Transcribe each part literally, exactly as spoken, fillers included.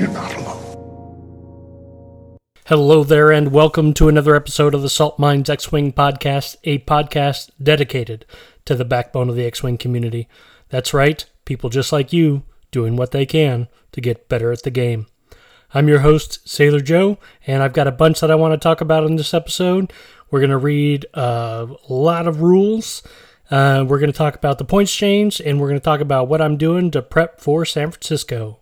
You're not alone. Hello there, and welcome to another episode of the Salt Mines X-Wing podcast, a podcast dedicated to the backbone of the X-Wing community. That's right, people just like you, doing what they can to get better at the game. I'm your host, Sailor Joe, and I've got a bunch that I want to talk about in this episode. We're going to read uh, a lot of rules. Uh, we're going to talk about the points change, and we're going to talk about what I'm doing to prep for San Francisco.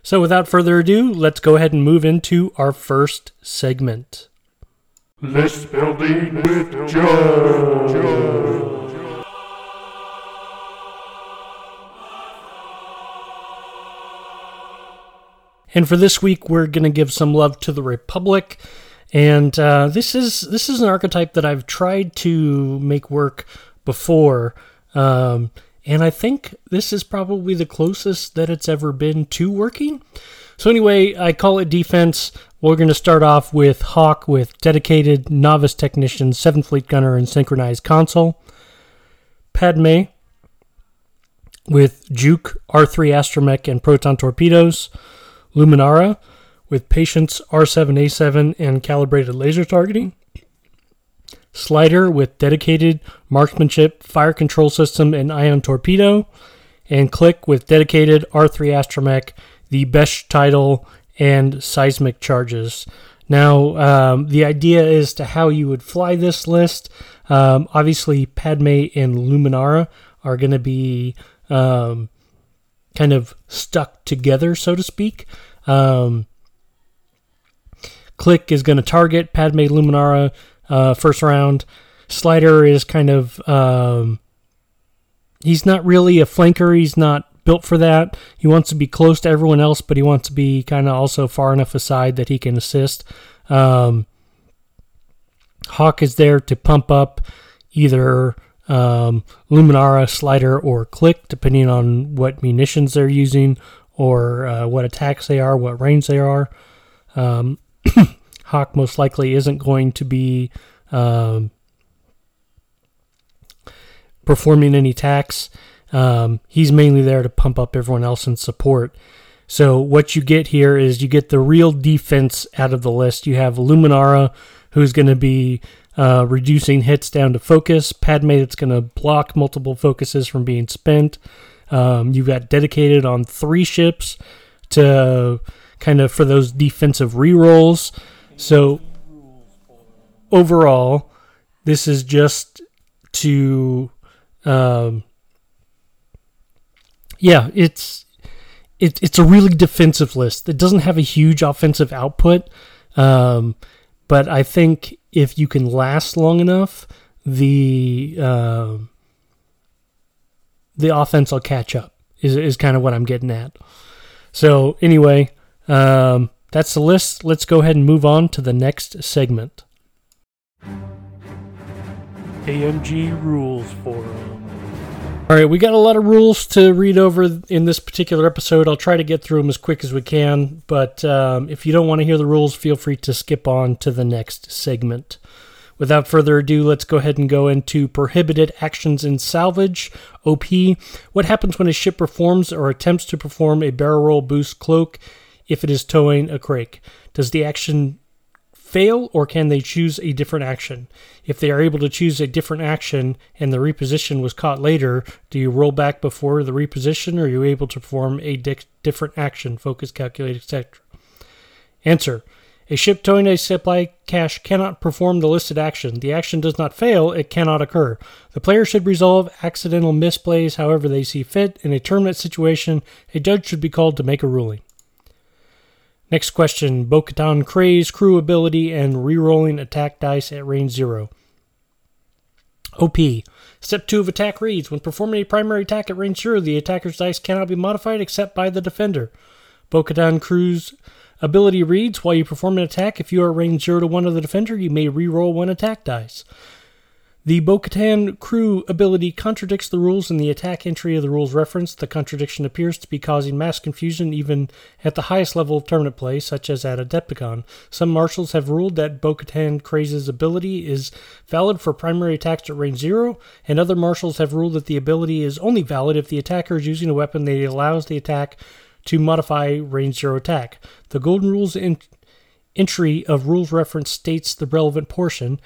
So without further ado, let's go ahead and move into our first segment. List building with Joe. Joe. And for this week, we're going to give some love to the Republic. And uh, this is this is an archetype that I've tried to make work before. Um, and I think this is probably the closest that it's ever been to working. So anyway, I call it defense. We're going to start off with Hawk with dedicated, novice technician, seventh Fleet Gunner, and synchronized console. Padme with Juke, R three Astromech, and Proton Torpedoes. Luminara with Patience, R seven A seven, and Calibrated Laser Targeting. Slider with Dedicated, Marksmanship, Fire Control System, and Ion Torpedo. And Click with Dedicated, R three Astromech, the Besh Title, and Seismic Charges. Now, um, the idea is to how you would fly this list. Um, obviously, Padme and Luminara are going to be... Um, kind of stuck together, so to speak. Um, Click is going to target Padme Luminara uh, first round. Slider is kind of... Um, he's not really a flanker. He's not built for that. He wants to be close to everyone else, but he wants to be kind of also far enough aside that he can assist. Um, Hawk is there to pump up either... Um, Luminara, Slider, or Click, depending on what munitions they're using or uh, what attacks they are, what range they are. Um, Hawk most likely isn't going to be um, performing any attacks. Um, he's mainly there to pump up everyone else in support. So what you get here is you get the real defense out of the list. You have Luminara, who's going to be Uh, reducing hits down to focus. Padme that's going to block multiple focuses from being spent. Um, you've got dedicated on three ships to kind of for those defensive rerolls. So overall, this is just to, um, yeah, it's it, it's a really defensive list. It doesn't have a huge offensive output, um, but I think if you can last long enough, the uh, the offense will catch up, is is kind of what I'm getting at. So anyway, um, that's the list. Let's go ahead and move on to the next segment. A M G Rules Forum. All right, we got a lot of rules to read over in this particular episode. I'll try to get through them as quick as we can, but um, if you don't want to hear the rules, feel free to skip on to the next segment. Without further ado, let's go ahead and go into Prohibited Actions in Salvage, O P. What happens when a ship performs or attempts to perform a barrel roll boost cloak if it is towing a crake? Does the action fail, or can they choose a different action? If they are able to choose a different action and the reposition was caught later, do you roll back before the reposition, or are you able to perform a di- different action, focus, calculate, et cetera? Answer. A ship towing a supply cache cannot perform the listed action. The action does not fail. It cannot occur. The player should resolve accidental misplays however they see fit. In a tournament situation, a judge should be called to make a ruling. Next question, Bo-Katan Craze, crew ability, and rerolling attack dice at range zero. O P. Step two of attack reads, when performing a primary attack at range zero, the attacker's dice cannot be modified except by the defender. Bo-Katan Crew's ability reads, while you perform an attack, if you are range zero to one of the defender, you may reroll one attack dice. The Bo-Katan Crew ability contradicts the rules in the attack entry of the rules reference. The contradiction appears to be causing mass confusion even at the highest level of tournament play, such as at Adepticon. Some marshals have ruled that Bo-Katan Craze's ability is valid for primary attacks at range zero, and other marshals have ruled that the ability is only valid if the attacker is using a weapon that allows the attack to modify range zero attack. The Golden Rules in- entry of rules reference states the relevant portion.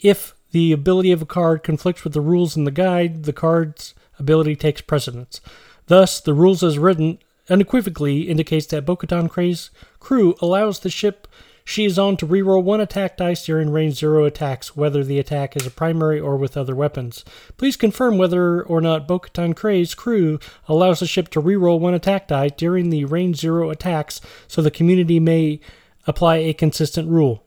If the ability of a card conflicts with the rules in the guide, the card's ability takes precedence. Thus, the rules as written unequivocally indicates that Bo-Katan Kry's crew allows the ship she is on to reroll one attack dice during range zero attacks, whether the attack is a primary or with other weapons. Please confirm whether or not Bo-Katan Kry's crew allows the ship to reroll one attack die during the range zero attacks so the community may apply a consistent rule.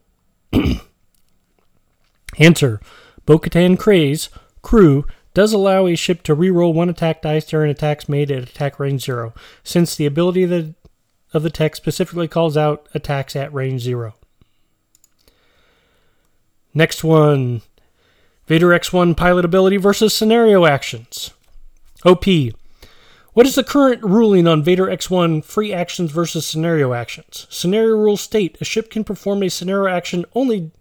Answer. Bo-Katan Kry's crew does allow a ship to reroll one attack dice during attacks made at attack range zero, since the ability of the of the text specifically calls out attacks at range zero. Next one. Vader X one pilot ability versus scenario actions. O P. What is the current ruling on Vader X one free actions versus scenario actions? Scenario rules state a ship can perform a scenario action only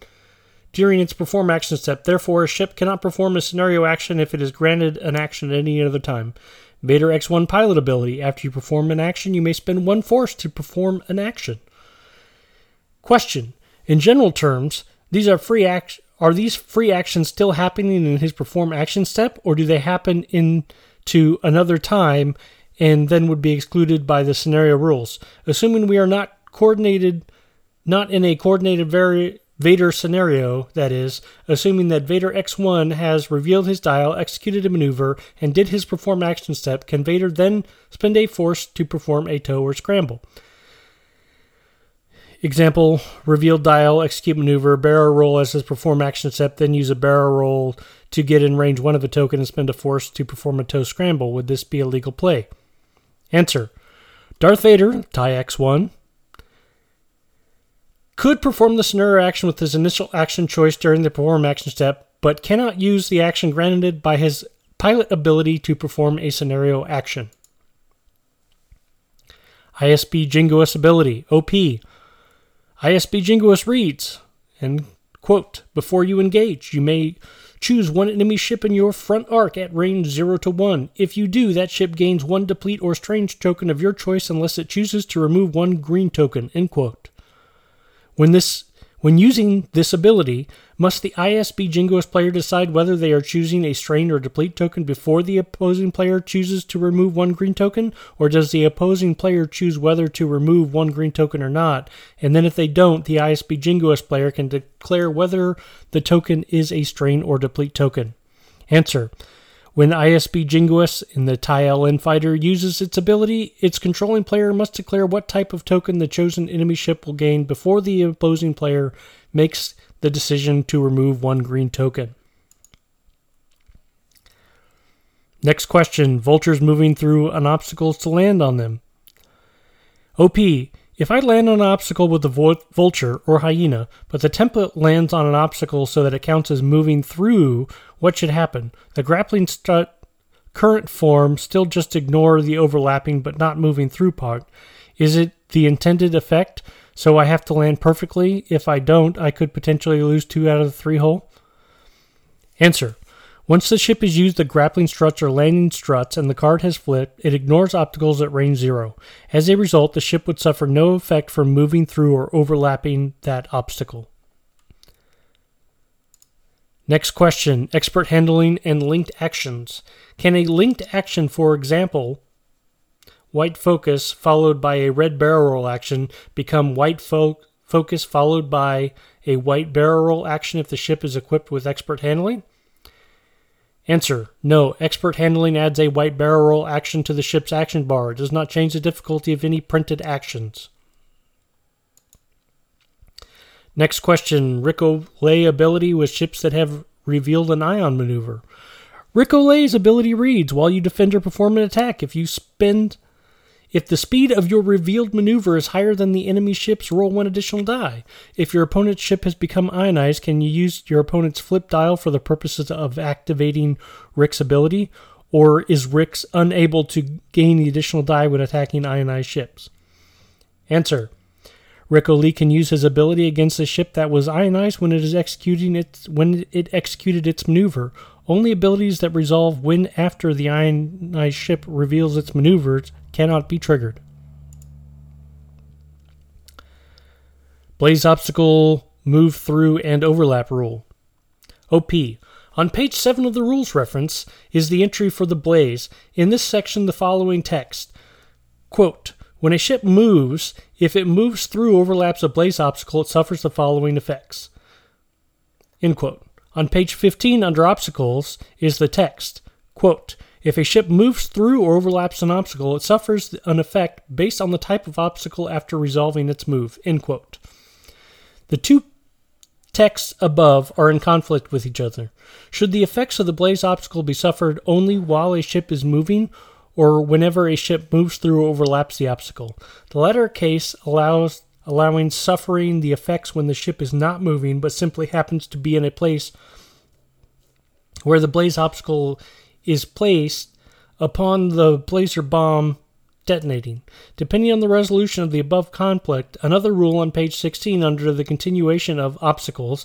during its perform action step. Therefore, a ship cannot perform a scenario action if it is granted an action at any other time. Vader X one pilot ability. After you perform an action, you may spend one force to perform an action. Question. In general terms, these are free act- are these free actions still happening in his perform action step, or do they happen into another time and then would be excluded by the scenario rules? Assuming we are not coordinated, not in a coordinated vari- Vader scenario, that is, assuming that Vader X one has revealed his dial, executed a maneuver, and did his perform action step, can Vader then spend a force to perform a tow or scramble? Example, revealed dial, execute maneuver, barrel roll as his perform action step, then use a barrel roll to get in range one of a token and spend a force to perform a tow scramble. Would this be a legal play? Answer. Darth Vader, Tie X one, could perform the scenario action with his initial action choice during the perform action step, but cannot use the action granted by his pilot ability to perform a scenario action. I S B Jingoist ability, O P. I S B Jingoist reads, and quote, before you engage, you may choose one enemy ship in your front arc at range zero to one. If you do, that ship gains one deplete or strange token of your choice unless it chooses to remove one green token, end quote. When this, when using this ability, must the I S B Jingoist player decide whether they are choosing a strain or deplete token before the opposing player chooses to remove one green token, or does the opposing player choose whether to remove one green token or not? And then if they don't, the I S B Jingoist player can declare whether the token is a strain or deplete token. Answer. When I S B Jingoist in the T I L N fighter uses its ability, its controlling player must declare what type of token the chosen enemy ship will gain before the opposing player makes the decision to remove one green token. Next question. Vultures moving through an obstacle to land on them. O P. If I land on an obstacle with a vulture or hyena, but the template lands on an obstacle so that it counts as moving through, what should happen? The grappling strut current form still just ignore the overlapping but not moving through part. Is it the intended effect? So I have to land perfectly? If I don't, I could potentially lose two out of the three hole? Answer. Once the ship is used, the grappling struts or landing struts, and the card has flipped, it ignores obstacles at range zero. As a result, the ship would suffer no effect from moving through or overlapping that obstacle. Next question, expert handling and linked actions. Can a linked action, for example, white focus followed by a red barrel roll action, become white fo- focus followed by a white barrel roll action if the ship is equipped with expert handling? Answer. No. Expert handling adds a white barrel roll action to the ship's action bar. It does not change the difficulty of any printed actions. Next question. Ric Olié ability with ships that have revealed an ion maneuver. Ric Olié's ability reads, while you defend or perform an attack, if you spend... If the speed of your revealed maneuver is higher than the enemy ship's, roll one additional die. If your opponent's ship has become ionized, can you use your opponent's flip dial for the purposes of activating Ric's ability? Or is Ric's unable to gain the additional die when attacking ionized ships? Answer. Ric Olié can use his ability against a ship that was ionized when it is executing its when it executed its maneuver. Only abilities that resolve when after the ionized ship reveals its maneuvers cannot be triggered. Blaze obstacle, move through, and overlap rule. O P. On page seven of the rules reference is the entry for the Blaze. In this section, the following text. Quote, when a ship moves, if it moves through overlaps a Blaze obstacle, it suffers the following effects. End quote. On page fifteen, under obstacles, is the text. Quote, if a ship moves through or overlaps an obstacle, it suffers an effect based on the type of obstacle after resolving its move. End quote. The two texts above are in conflict with each other. Should the effects of the Blaze obstacle be suffered only while a ship is moving, or whenever a ship moves through or overlaps the obstacle? The latter case allows allowing suffering the effects when the ship is not moving, but simply happens to be in a place where the Blaze obstacle is placed upon the blazer bomb detonating. Depending on the resolution of the above conflict, another rule on page sixteen under the continuation of obstacles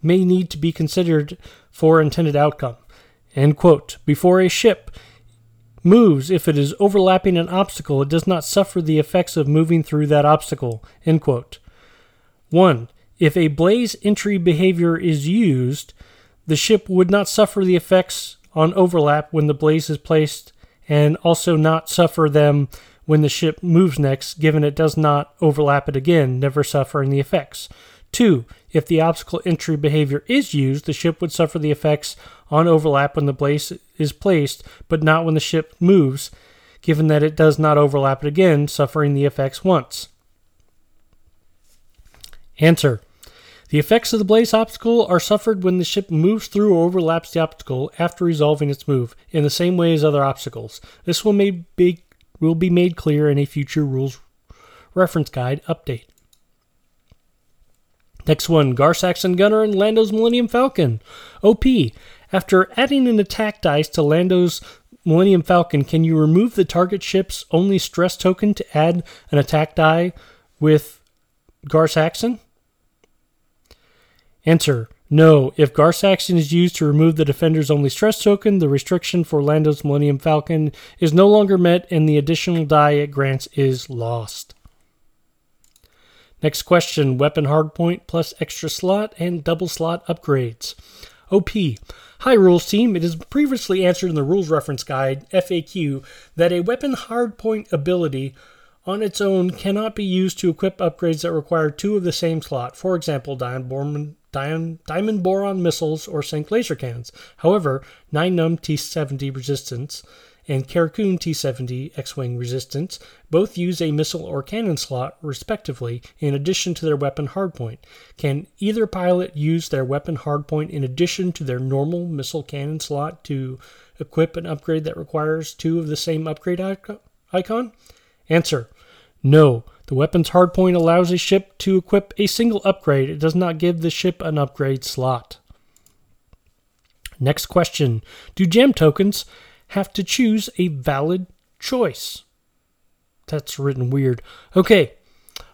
may need to be considered for intended outcome. End quote. Before a ship moves, if it is overlapping an obstacle, it does not suffer the effects of moving through that obstacle. End quote. one. If a Blaze entry behavior is used, the ship would not suffer the effects on overlap when the Blaze is placed, and also not suffer them when the ship moves next, given it does not overlap it again, never suffering the effects. Two, if the obstacle entry behavior is used, the ship would suffer the effects on overlap when the Blaze is placed, but not when the ship moves, given that it does not overlap it again, suffering the effects once. Answer. The effects of the Blaze obstacle are suffered when the ship moves through or overlaps the obstacle after resolving its move, in the same way as other obstacles. This will, may be, will be made clear in a future rules reference guide update. Next one, Gar Saxon Gunner and Lando's Millennium Falcon. O P. After adding an attack dice to Lando's Millennium Falcon, can you remove the target ship's only stress token to add an attack die with Gar Saxon? Answer, no. If Gar Saxon is used to remove the defender's only stress token, the restriction for Lando's Millennium Falcon is no longer met and the additional die it grants is lost. Next question, weapon hardpoint plus extra slot and double slot upgrades. O P. Hi Rules Team, it is previously answered in the Rules Reference Guide, F A Q, that a weapon hardpoint ability on its own cannot be used to equip upgrades that require two of the same slot, for example, Diamond Borman diamond boron missiles or sync laser cannons. However, Nien Nunb T seventy resistance and Karakoon T seventy X-Wing resistance both use a missile or cannon slot, respectively, in addition to their weapon hardpoint. Can either pilot use their weapon hardpoint in addition to their normal missile cannon slot to equip an upgrade that requires two of the same upgrade icon? Answer, no. The weapon's hardpoint allows a ship to equip a single upgrade. It does not give the ship an upgrade slot. Next question. Do jam tokens have to choose a valid choice? That's written weird. Okay.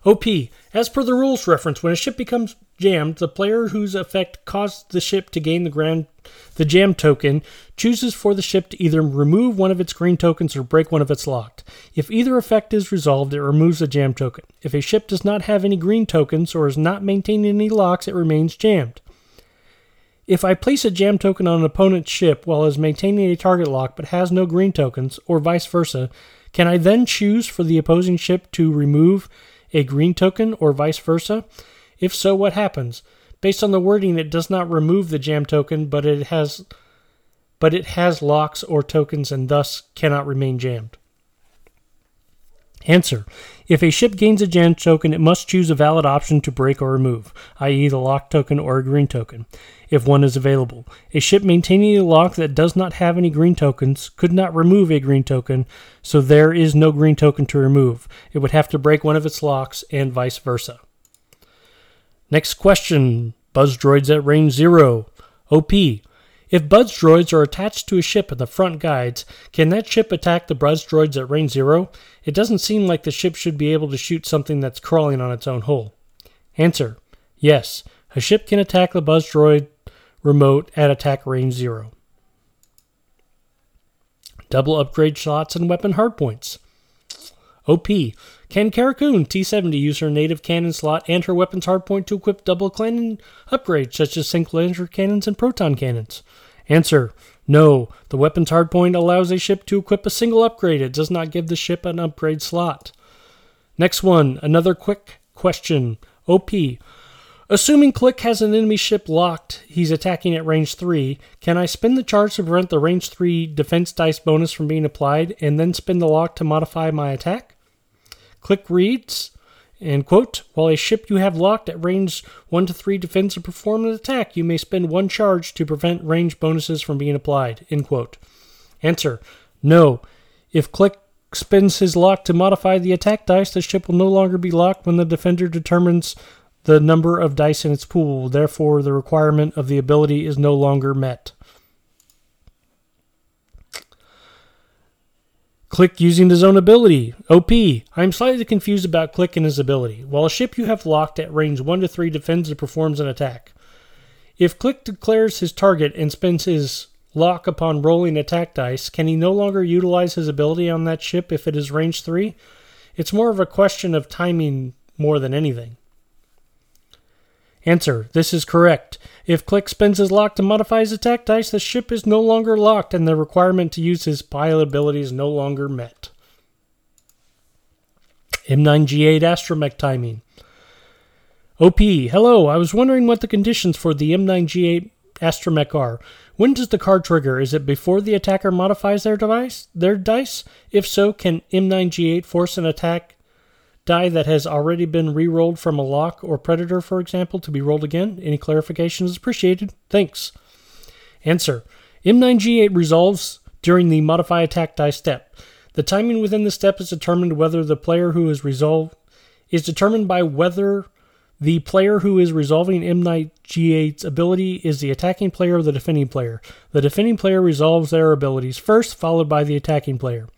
O P. As per the rules reference, when a ship becomes jammed, the player whose effect caused the ship to gain the ground, the jam token chooses for the ship to either remove one of its green tokens or break one of its locked. If either effect is resolved, it removes the jam token. If a ship does not have any green tokens or is not maintaining any locks, it remains jammed. If I place a jam token on an opponent's ship while it is maintaining a target lock but has no green tokens, or vice versa, can I then choose for the opposing ship to remove a green token or vice versa? If so, what happens? Based on the wording, it does not remove the jam token, but it has but it has locks or tokens and thus cannot remain jammed. Answer. If a ship gains a jam token, it must choose a valid option to break or remove, that is the lock token or a green token, if one is available. A ship maintaining a lock that does not have any green tokens could not remove a green token, so there is no green token to remove. It would have to break one of its locks and vice versa. Next question, Buzz Droids at range zero. O P. If Buzz Droids are attached to a ship in the front guides, can that ship attack the Buzz Droids at range zero? It doesn't seem like the ship should be able to shoot something that's crawling on its own hull. Answer, yes. A ship can attack the Buzz Droid remote at attack range zero. Double upgrade slots and weapon hardpoints. O P. Can Karakoon T seventy use her native cannon slot and her weapons hardpoint to equip double cannon upgrades such as sync laser cannons and proton cannons? Answer. No. The weapons hardpoint allows a ship to equip a single upgrade. It does not give the ship an upgrade slot. Next one. Another quick question. O P. Assuming Click has an enemy ship locked, he's attacking at range three, can I spend the charge to prevent the range three defense dice bonus from being applied and then spend the lock to modify my attack? Click reads, and quote, while a ship you have locked at range one to three defends or perform an attack, you may spend one charge to prevent range bonuses from being applied, end quote. Answer, no. If Click spends his lock to modify the attack dice, the ship will no longer be locked when the defender determines the number of dice in its pool. Therefore, the requirement of the ability is no longer met. Click using his own ability. O P. I'm slightly confused about Click and his ability. While a ship you have locked at range one to three defends and performs an attack. If Click declares his target and spends his lock upon rolling attack dice, can he no longer utilize his ability on that ship if it is range three? It's more of a question of timing more than anything. Answer. This is correct. If Click spends his lock to modify his attack dice, the ship is no longer locked and the requirement to use his pilot ability is no longer met. M nine G eight Astromech Timing. O P. Hello, I was wondering what the conditions for the M nine G eight Astromech are. When does the card trigger? Is it before the attacker modifies their device, their dice? If so, can M nine G eight force an attack die that has already been re-rolled from a lock or predator, for example, to be rolled again? Any clarification is appreciated. Thanks. Answer. M nine G eight resolves during the modify attack die step. The timing within the step is determined whether the player who is resolved is determined by whether the player who is resolving M nine G eight's ability is the attacking player or the defending player. The defending player resolves their abilities first, followed by the attacking player.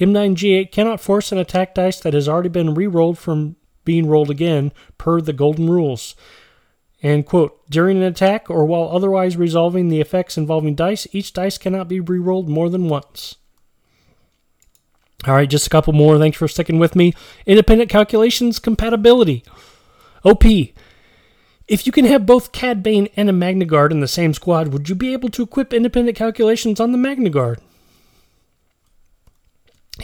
M nine G eight cannot force an attack dice that has already been re-rolled from being rolled again per the golden rules. And quote, during an attack or while otherwise resolving the effects involving dice, each dice cannot be re-rolled more than once. All right, just a couple more. Thanks for sticking with me. Independent Calculations Compatibility. O P. If you can have both Cad Bane and a Magna Guard in the same squad, would you be able to equip Independent Calculations on the Magna Guard?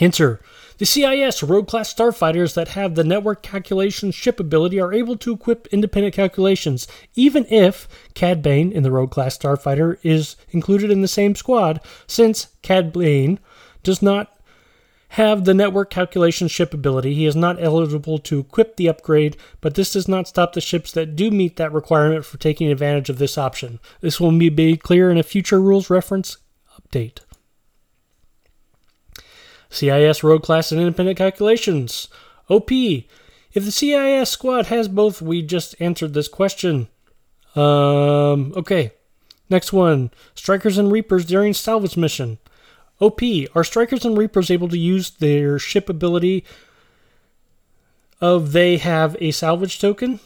Answer. The C I S Rogue-class starfighters that have the Network Calculations ship ability are able to equip Independent Calculations, even if Cad Bane in the Rogue-class starfighter is included in the same squad, since Cad Bane does not have the Network Calculations ship ability. He is not eligible to equip the upgrade, but this does not stop the ships that do meet that requirement from taking advantage of this option. This will be made clear in a future rules reference update. C I S Rogue Class and Independent Calculations. O P. If the C I S squad has both, we just answered this question. Um, okay. Next one. Strikers and Reapers during salvage mission. O P. Are Strikers and Reapers able to use their ship ability of they have a salvage token?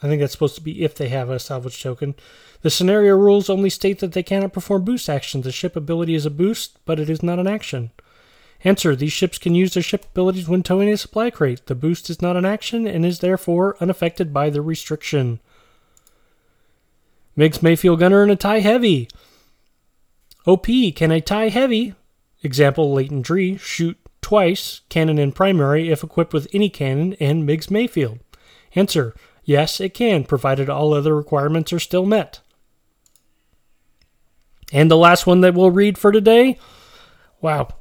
I think that's supposed to be if they have a salvage token. The scenario rules only state that they cannot perform boost actions. The ship ability is a boost, but it is not an action. Answer. These ships can use their ship abilities when towing a supply crate. The boost is not an action and is therefore unaffected by the restriction. Migs Mayfield Gunner and a TIE Heavy. O P. Can a TIE Heavy, example Latent Dree, shoot twice, cannon and primary, if equipped with any cannon and Migs Mayfield? Answer. Yes, it can, provided all other requirements are still met. And the last one that we'll read for today. Wow.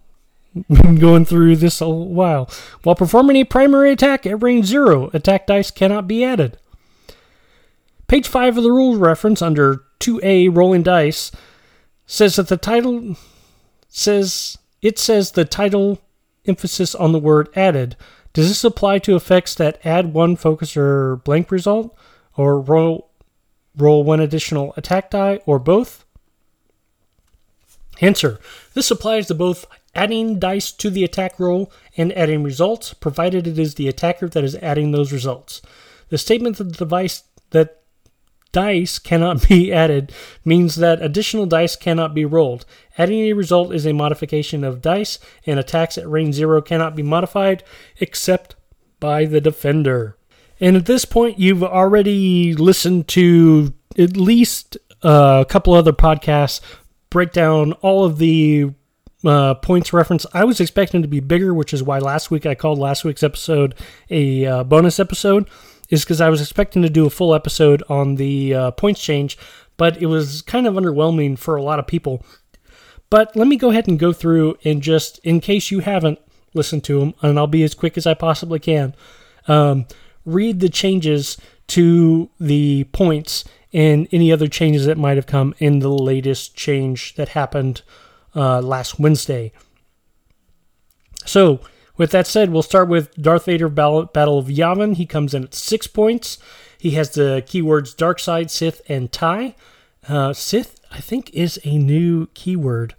Been going through this a while. While performing a primary attack at range zero, attack dice cannot be added. Page five of the rules reference under two A rolling dice says that the title says it says the title emphasis on the word added. Does this apply to effects that add one focus or blank result, or roll roll one additional attack die, or both? Answer. This applies to both adding dice to the attack roll, and adding results, provided it is the attacker that is adding those results. The statement that the device that dice cannot be added means that additional dice cannot be rolled. Adding a result is a modification of dice, and attacks at range zero cannot be modified except by the defender. And at this point, you've already listened to at least a couple other podcasts break down all of the uh, points reference. I was expecting to be bigger, which is why last week I called last week's episode a uh, bonus episode, is because I was expecting to do a full episode on the uh, points change, but it was kind of underwhelming for a lot of people. But let me go ahead and go through and just, in case you haven't listened to them, and I'll be as quick as I possibly can, um, read the changes to the points and any other changes that might have come in the latest change that happened uh, last Wednesday. So, with that said, we'll start with Darth Vader Battle of Yavin. He comes in at six points. He has the keywords Dark Side, Sith, and Tie. Uh, Sith, I think, is a new keyword,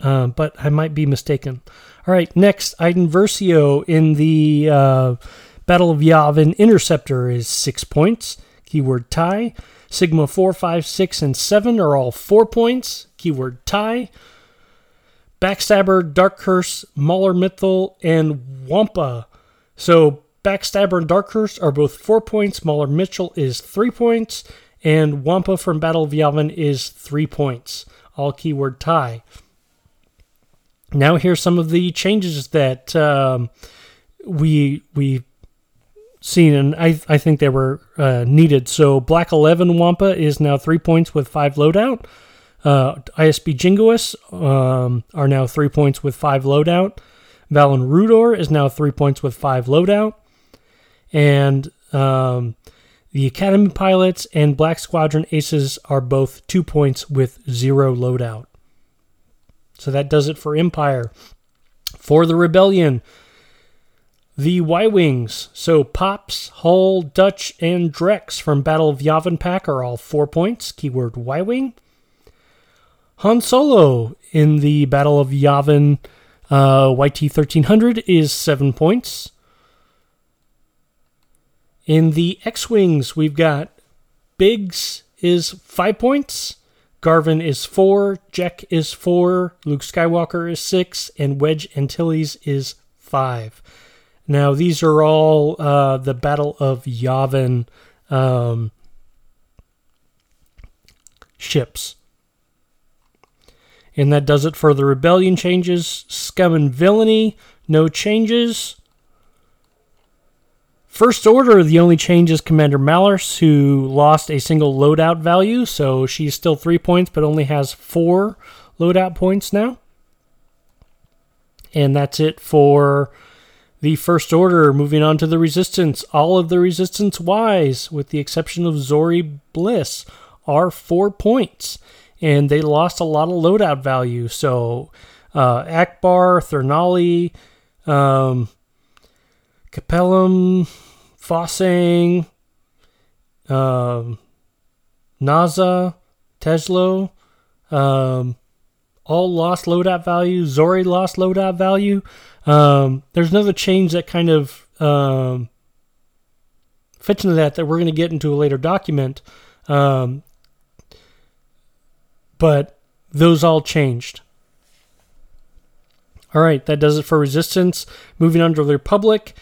uh, but I might be mistaken. All right, next, Iden Versio in the uh, Battle of Yavin Interceptor is six points. Keyword Tie. Sigma four, five, six, and seven are all four points. Keyword Tie. Backstabber, Dark Curse, Mauler Mitchell, and Wampa. So Backstabber and Dark Curse are both four points. Mauler Mitchell is three points. And Wampa from Battle of Yavin is three points. All keyword Tie. Now here's some of the changes that um, we we. seen, and I I think they were uh, needed. So Black eleven Wampa is now three points with five loadout. Uh, I S B Jingoist um, are now three points with five loadout. Valen Rudor is now three points with five loadout. And um, the Academy Pilots and Black Squadron Aces are both two points with zero loadout. So that does it for Empire. For the Rebellion, the Y-Wings, so Pops, Hull, Dutch, and Drex from Battle of Yavin Pack are all four points. Keyword Y-Wing. Han Solo in the Battle of Yavin uh, Y T thirteen hundred is seven points. In the X-Wings, we've got Biggs is five points. Garvin is four. Jek is four. Luke Skywalker is six. And Wedge Antilles is five. Now, these are all uh, the Battle of Yavin um, ships. And that does it for the Rebellion changes. Scum and Villainy, no changes. First Order, the only change is Commander Malus, who lost a single loadout value. So she's still three points, but only has four loadout points now. And that's it for the First Order. Moving on to the Resistance. All of the Resistance Ys, with the exception of Zori Bliss, are four points. And they lost a lot of loadout value. So uh, Akbar, Thernali, um, Capellum, Fossang, um, Naza, Teslo, um, all lost loadout value. Zori lost loadout value. Um, there's another change that kind of um, fits into that that we're going to get into a later document. Um, but those all changed. All right, that does it for Resistance. Moving on to the Republic,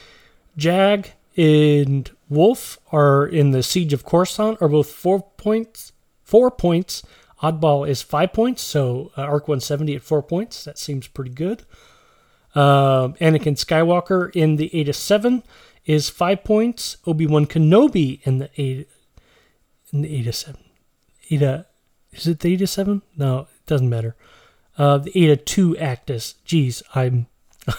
Jag and Wolf are in the Siege of Coruscant, are both four points. Four points. Oddball is five points, so uh, Arc one seventy at four points. That seems pretty good. Um, Anakin Skywalker in the eight of seven is five points. Obi-Wan Kenobi in the eight in the eight of seven. Eight, is it the eight of seven? No, it doesn't matter. Uh, the eight of two Actus. Jeez, I'm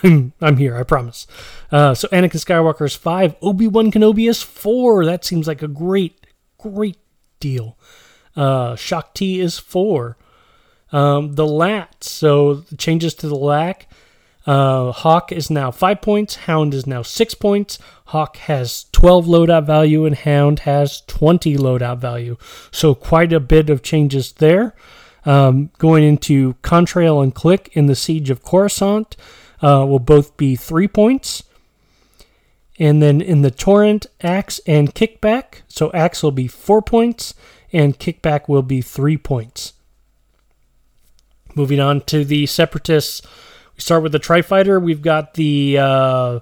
I'm I'm here, I promise. Uh, so Anakin Skywalker is five. Obi-Wan Kenobi is four. That seems like a great, great deal. Uh, Shakti is four. Um, the L A T, so changes to the L A C. Uh, Hawk is now five points. Hound is now six points. Hawk has twelve loadout value and Hound has twenty loadout value. So quite a bit of changes there. Um, going into Contrail and Click in the Siege of Coruscant uh, will both be three points. And then in the Torrent, Axe and Kickback. So Axe will be four points. and Kickback will be three points. Moving on to the Separatists, we start with the Tri-Fighter. We've got the uh,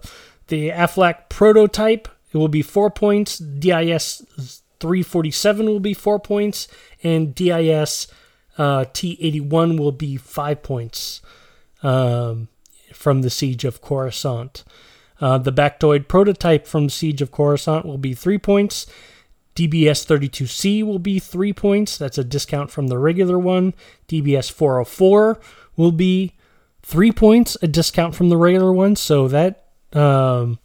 the Aflac prototype. It will be four points. D I S three forty-seven will be four points, and D I S uh, T eighty-one will be five points um, from the Siege of Coruscant. Uh, the Bactoid prototype from Siege of Coruscant will be three points. D B S thirty-two C will be three points. That's a discount from the regular one. D B S four oh four will be three points, a discount from the regular one. So that um,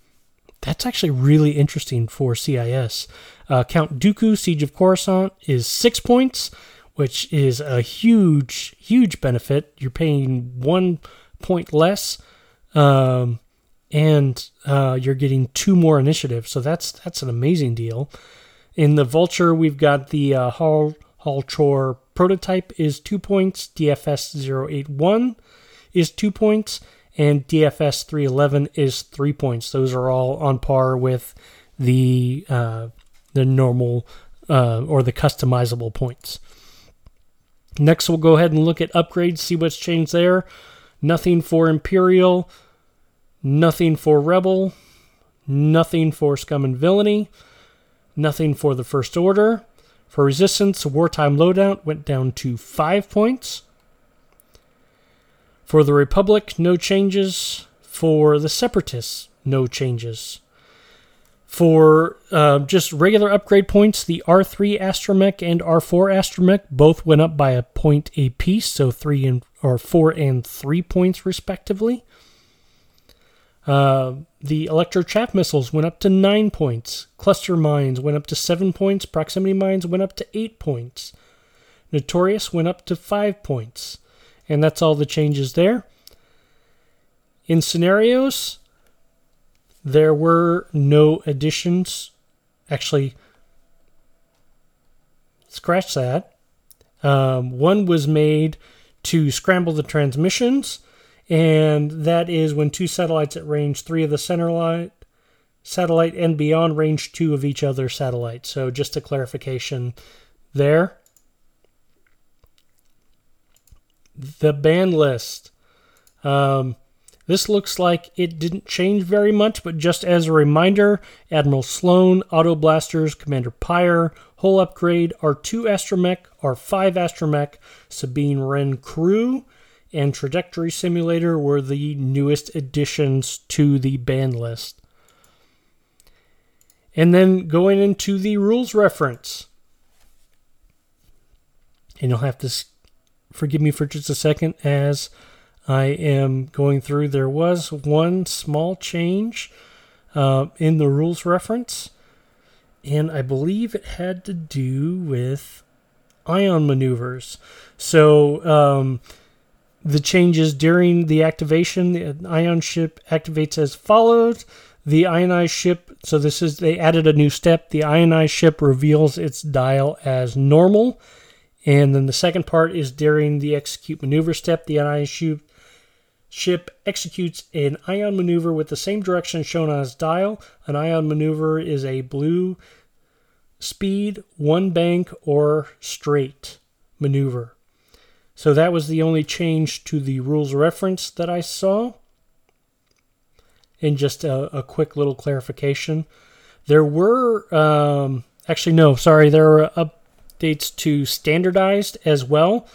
that's actually really interesting for C I S. Uh, Count Dooku, Siege of Coruscant, is six points, which is a huge, huge benefit. You're paying one point less. Um... And uh, you're getting two more initiatives, so that's that's an amazing deal. In the Vulture, we've got the uh, Hull Chor prototype is two points, D F S zero eighty-one is two points, and D F S three eleven is three points. Those are all on par with the uh, the normal uh, or the customizable points. Next, we'll go ahead and look at upgrades, see what's changed there. Nothing for Imperial. Nothing for Rebel, nothing for Scum and Villainy, nothing for the First Order. For Resistance, Wartime Loadout went down to five points. For the Republic, no changes. For the Separatists, no changes. For uh, just regular upgrade points, the R three Astromech and R four Astromech both went up by a point apiece, so three and or four and three points respectively. Uh, the Electrotrap missiles went up to nine points. Cluster mines went up to seven points. Proximity mines went up to eight points. Notorious went up to five points. And that's all the changes there. In scenarios, there were no additions. Actually, scratch that. Um, one was made to scramble the transmissions. And that is when two satellites at range three of the center satellite and beyond range two of each other satellite. So just a clarification there. The ban list. Um, this looks like it didn't change very much, but just as a reminder, Admiral Sloan, Auto Blasters, Commander Pyre, Hull Upgrade, R two Astromech, R five Astromech, Sabine Wren Crew, and Trajectory Simulator were the newest additions to the ban list. And then going into the rules reference. And you'll have to forgive me for just a second as I am going through. There was one small change uh, in the rules reference. And I believe it had to do with ion maneuvers. So... Um, The changes during the activation, the ion ship activates as follows. The ionized ship, so this is, they added a new step. The ionized ship reveals its dial as normal. And then the second part is during the execute maneuver step, the ionized ship executes an ion maneuver with the same direction shown on its dial. An ion maneuver is a blue speed, one bank, or straight maneuver. So that was the only change to the rules reference that I saw. And just a, a quick little clarification. There were, um, actually no, sorry, there were updates to standardized as well.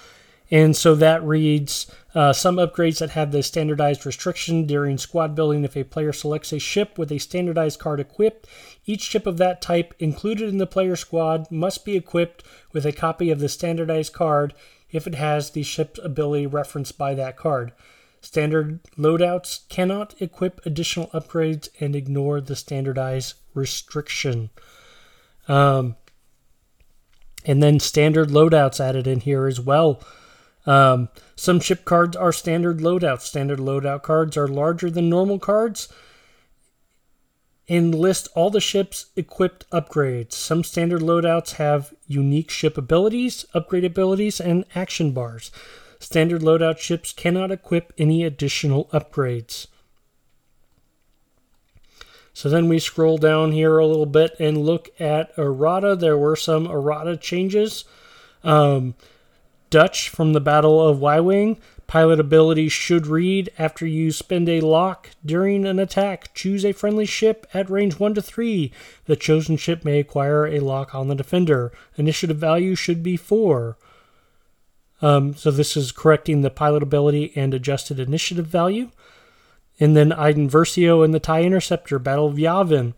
And so that reads, uh, some upgrades that have the standardized restriction during squad building. If a player selects a ship with a standardized card equipped, each ship of that type included in the player squad must be equipped with a copy of the standardized card if it has the ship's ability referenced by that card. Standard loadouts cannot equip additional upgrades and ignore the standardized restriction. Um, and then standard loadouts added in here as well. Um, some ship cards are standard loadouts. Standard loadout cards are larger than normal cards and list all the ship's equipped upgrades. Some standard loadouts have unique ship abilities, upgrade abilities, and action bars. Standard loadout ships cannot equip any additional upgrades. So then we scroll down here a little bit and look at errata. There were some errata changes. Um, Dutch from the Battle of Y-Wing. Pilot ability should read, after you spend a lock during an attack, choose a friendly ship at range one to three. The chosen ship may acquire a lock on the defender. Initiative value should be four. Um, so this is correcting the pilot ability and adjusted initiative value. And then Iden Versio and the TIE Interceptor, Battle of Yavin.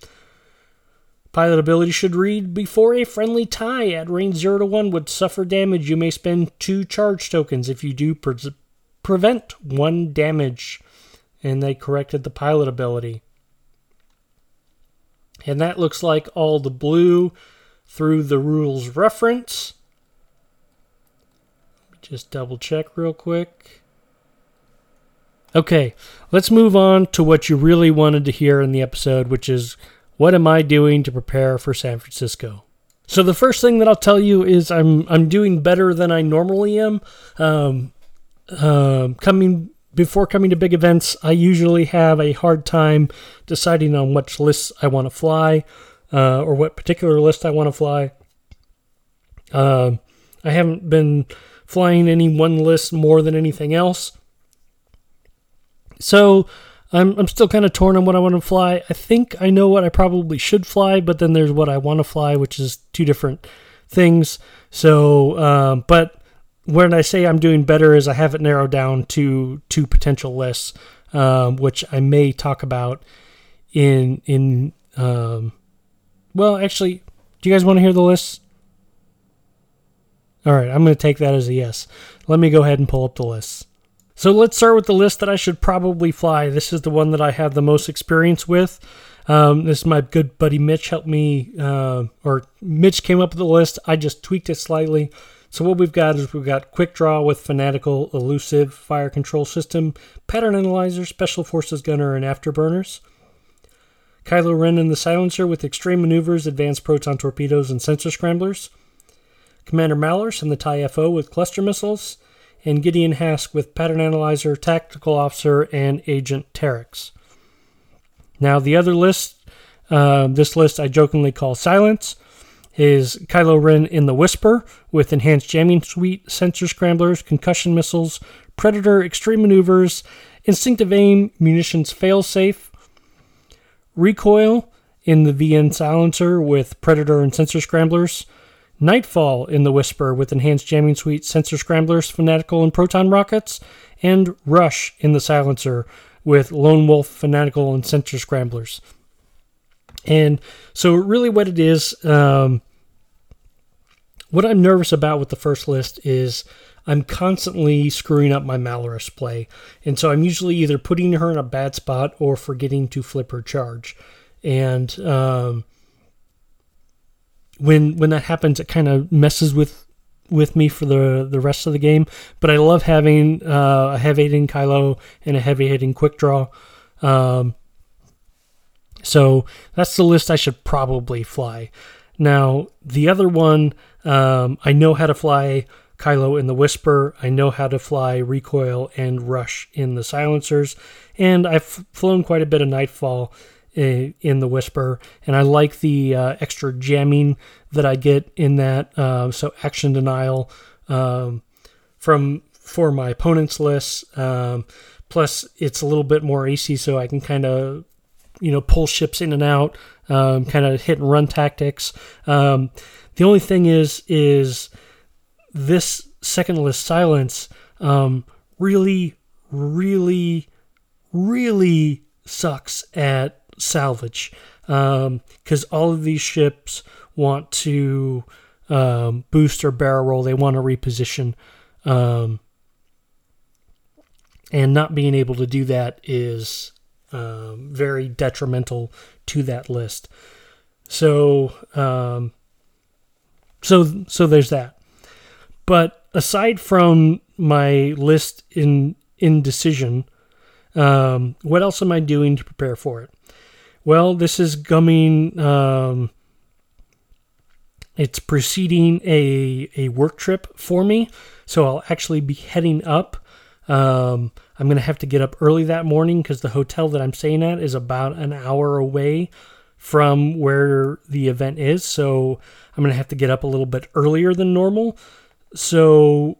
Pilot ability should read, before a friendly TIE at range zero to one would suffer damage, you may spend two charge tokens. If you do, pre- prevent one damage. And they corrected the pilot ability. And that looks like all the blue through the rules reference. Just double check real quick. Okay, let's move on to what you really wanted to hear in the episode, which is, what am I doing to prepare for San Francisco? So the first thing that I'll tell you is I'm I'm doing better than I normally am. Um, uh, coming before coming to big events, I usually have a hard time deciding on which lists I want to fly, uh, or what particular list I want to fly. Uh, I haven't been flying any one list more than anything else. So I'm I'm still kind of torn on what I want to fly. I think I know what I probably should fly, but then there's what I want to fly, which is two different things. So, um, but when I say I'm doing better is I have it narrowed down to two potential lists, um, which I may talk about in, in um, well, actually, do you guys want to hear the lists? All right, I'm going to take that as a yes. Let me go ahead and pull up the lists. So let's start with the list that I should probably fly. This is the one that I have the most experience with. Um, this is my good buddy Mitch helped me, uh, or Mitch came up with the list. I just tweaked it slightly. So what we've got is we've got Quick Draw with Fanatical, Elusive, Fire Control System, Pattern Analyzer, Special Forces Gunner, and Afterburners. Kylo Ren and the Silencer with Extreme Maneuvers, Advanced Proton Torpedoes, and Sensor Scramblers. Commander Malus and the TIE F O with Cluster Missiles. And Gideon Hask with Pattern Analyzer, Tactical Officer, and Agent Terex. Now the other list, uh, this list I jokingly call Silence, is Kylo Ren in the Whisper with Enhanced Jamming Suite, Sensor Scramblers, Concussion Missiles, Predator, Extreme Maneuvers, Instinctive Aim, Munitions Failsafe, Recoil in the V N Silencer with Predator and Sensor Scramblers, Nightfall in the Whisper with Enhanced Jamming Suite, Sensor Scramblers, Fanatical, and Proton Rockets, and Rush in the Silencer with Lone Wolf, Fanatical, and Sensor Scramblers. And so really what it is, um, what I'm nervous about with the first list is I'm constantly screwing up my Malorus play, and so I'm usually either putting her in a bad spot or forgetting to flip her charge. And um When when that happens, it kind of messes with with me for the, the rest of the game. But I love having uh, a heavy-hitting Kylo and a heavy-hitting Quick Draw. Um, so that's the list I should probably fly. Now, the other one, um, I know how to fly Kylo in the Whisper. I know how to fly Recoil and Rush in the Silencers. And I've flown quite a bit of Nightfall in the Whisper, and I like the uh, extra jamming that I get in that, uh, so action denial um, from for my opponent's list, um, plus it's a little bit more A C, so I can kind of, you know, pull ships in and out, um, kind of hit and run tactics. Um, the only thing is is this second list, Silence, um, really really really sucks at salvage, um because all of these ships want to um boost or barrel roll. They want to reposition, um and not being able to do that is um very detrimental to that list. So um so so there's that. But aside from my list in indecision, um what else am I doing to prepare for it? Well, this is coming, um, it's preceding a, a work trip for me, so I'll actually be heading up. Um, I'm going to have to get up early that morning because the hotel that I'm staying at is about an hour away from where the event is. So I'm going to have to get up a little bit earlier than normal. So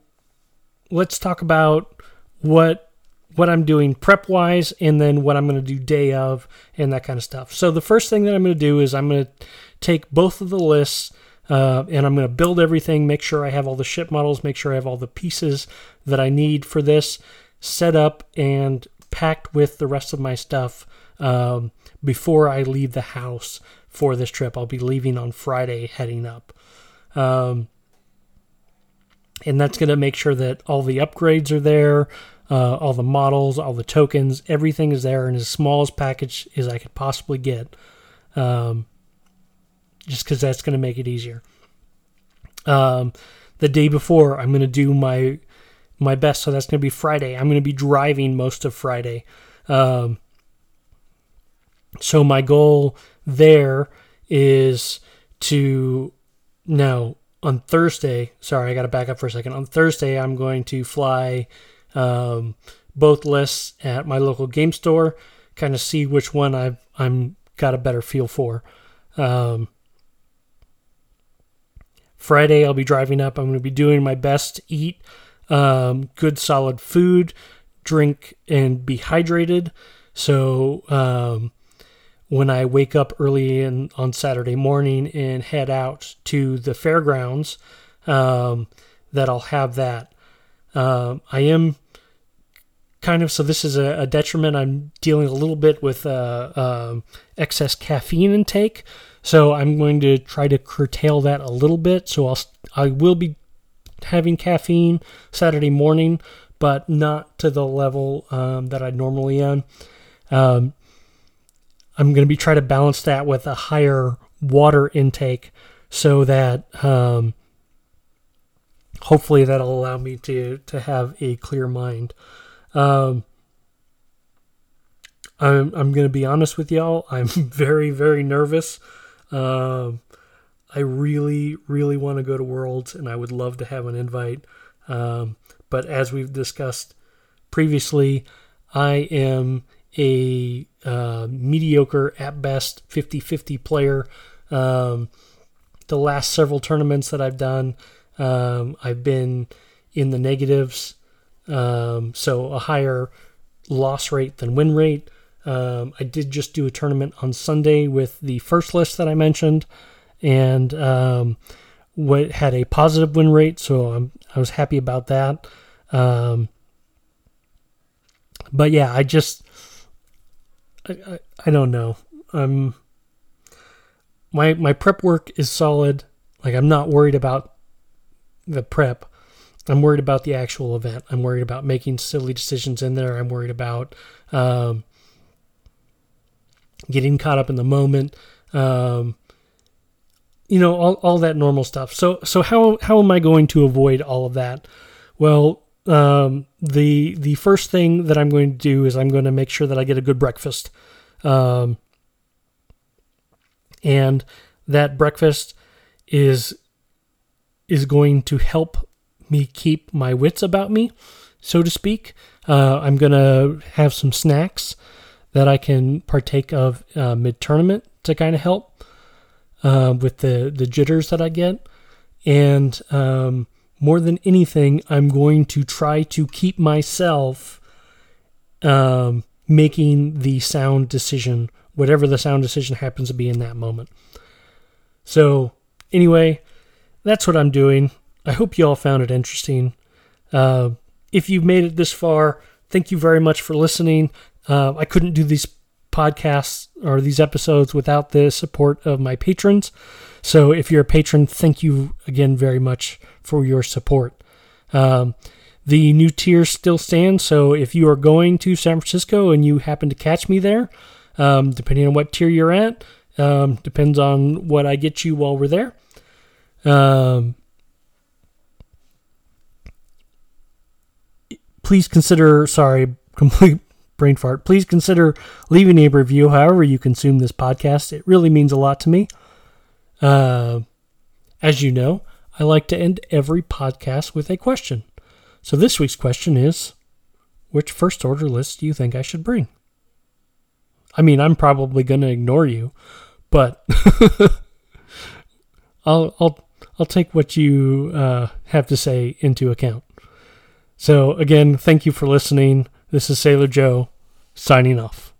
let's talk about what what I'm doing prep-wise and then what I'm going to do day of and that kind of stuff. So the first thing that I'm going to do is I'm going to take both of the lists Uh, and I'm going to build everything, make sure I have all the ship models, make sure I have all the pieces that I need for this set up and packed with the rest of my stuff um, before I leave the house for this trip. I'll be leaving on Friday heading up. Um, and that's going to make sure that all the upgrades are there, uh, all the models, all the tokens, everything is there in as small as package as I could possibly get. Um just because that's going to make it easier. Um, the day before, I'm going to do my my best, so that's going to be Friday. I'm going to be driving most of Friday. Um, so my goal there is to, no, on Thursday, sorry, I got to back up for a second. On Thursday, I'm going to fly um, both lists at my local game store, kind of see which one I've I'm got a better feel for. Um, Friday, I'll be driving up. I'm going to be doing my best to eat um, good, solid food, drink, and be hydrated. So um, when I wake up early in, on Saturday morning and head out to the fairgrounds, um, that I'll have that. Um, I am kind of, so this is a, a detriment. I'm dealing a little bit with uh, um, excess caffeine intake. So I'm going to try to curtail that a little bit. So I'll I will be having caffeine Saturday morning, but not to the level um, that I normally am. Um, I'm going to be trying to balance that with a higher water intake, so that um, hopefully that'll allow me to to have a clear mind. Um, I'm I'm going to be honest with y'all. I'm very very nervous. Um, I really, really want to go to Worlds, and I would love to have an invite. Um, but as we've discussed previously, I am a uh, mediocre, at best, fifty-fifty player. Um, the last several tournaments that I've done, um, I've been in the negatives, um, so a higher loss rate than win rate. Um, I did just do a tournament on Sunday with the first list that I mentioned, and um, what had a positive win rate, so I'm, I was happy about that. Um, but yeah, I just, I, I, I don't know. Um, my my prep work is solid. Like, I'm not worried about the prep. I'm worried about the actual event. I'm worried about making silly decisions in there. I'm worried about Um, getting caught up in the moment, um, you know, all, all that normal stuff. So so how how am I going to avoid all of that? Well, um, the the first thing that I'm going to do is I'm going to make sure that I get a good breakfast. Um, and that breakfast is is going to help me keep my wits about me, so to speak. Uh, I'm going to have some snacks that I can partake of uh, mid-tournament to kind of help uh, with the, the jitters that I get. And um, more than anything, I'm going to try to keep myself um, making the sound decision, whatever the sound decision happens to be in that moment. So anyway, that's what I'm doing. I hope you all found it interesting. Uh, if you've made it this far, thank you very much for listening. Uh, I couldn't do these podcasts or these episodes without the support of my patrons. So if you're a patron, thank you again very much for your support. Um, the new tiers still stand. So if you are going to San Francisco and you happen to catch me there, um, depending on what tier you're at, um, depends on what I get you while we're there. Um, please consider, sorry, complete brain fart. Please consider leaving a review however you consume this podcast. It really means a lot to me. Uh, as you know, I like to end every podcast with a question. So this week's question is, Which First Order list do you think I should bring? I mean, I'm probably going to ignore you, but I'll I'll I'll take what you uh, have to say into account. So again, thank you for listening. This is Sailor Joe signing off.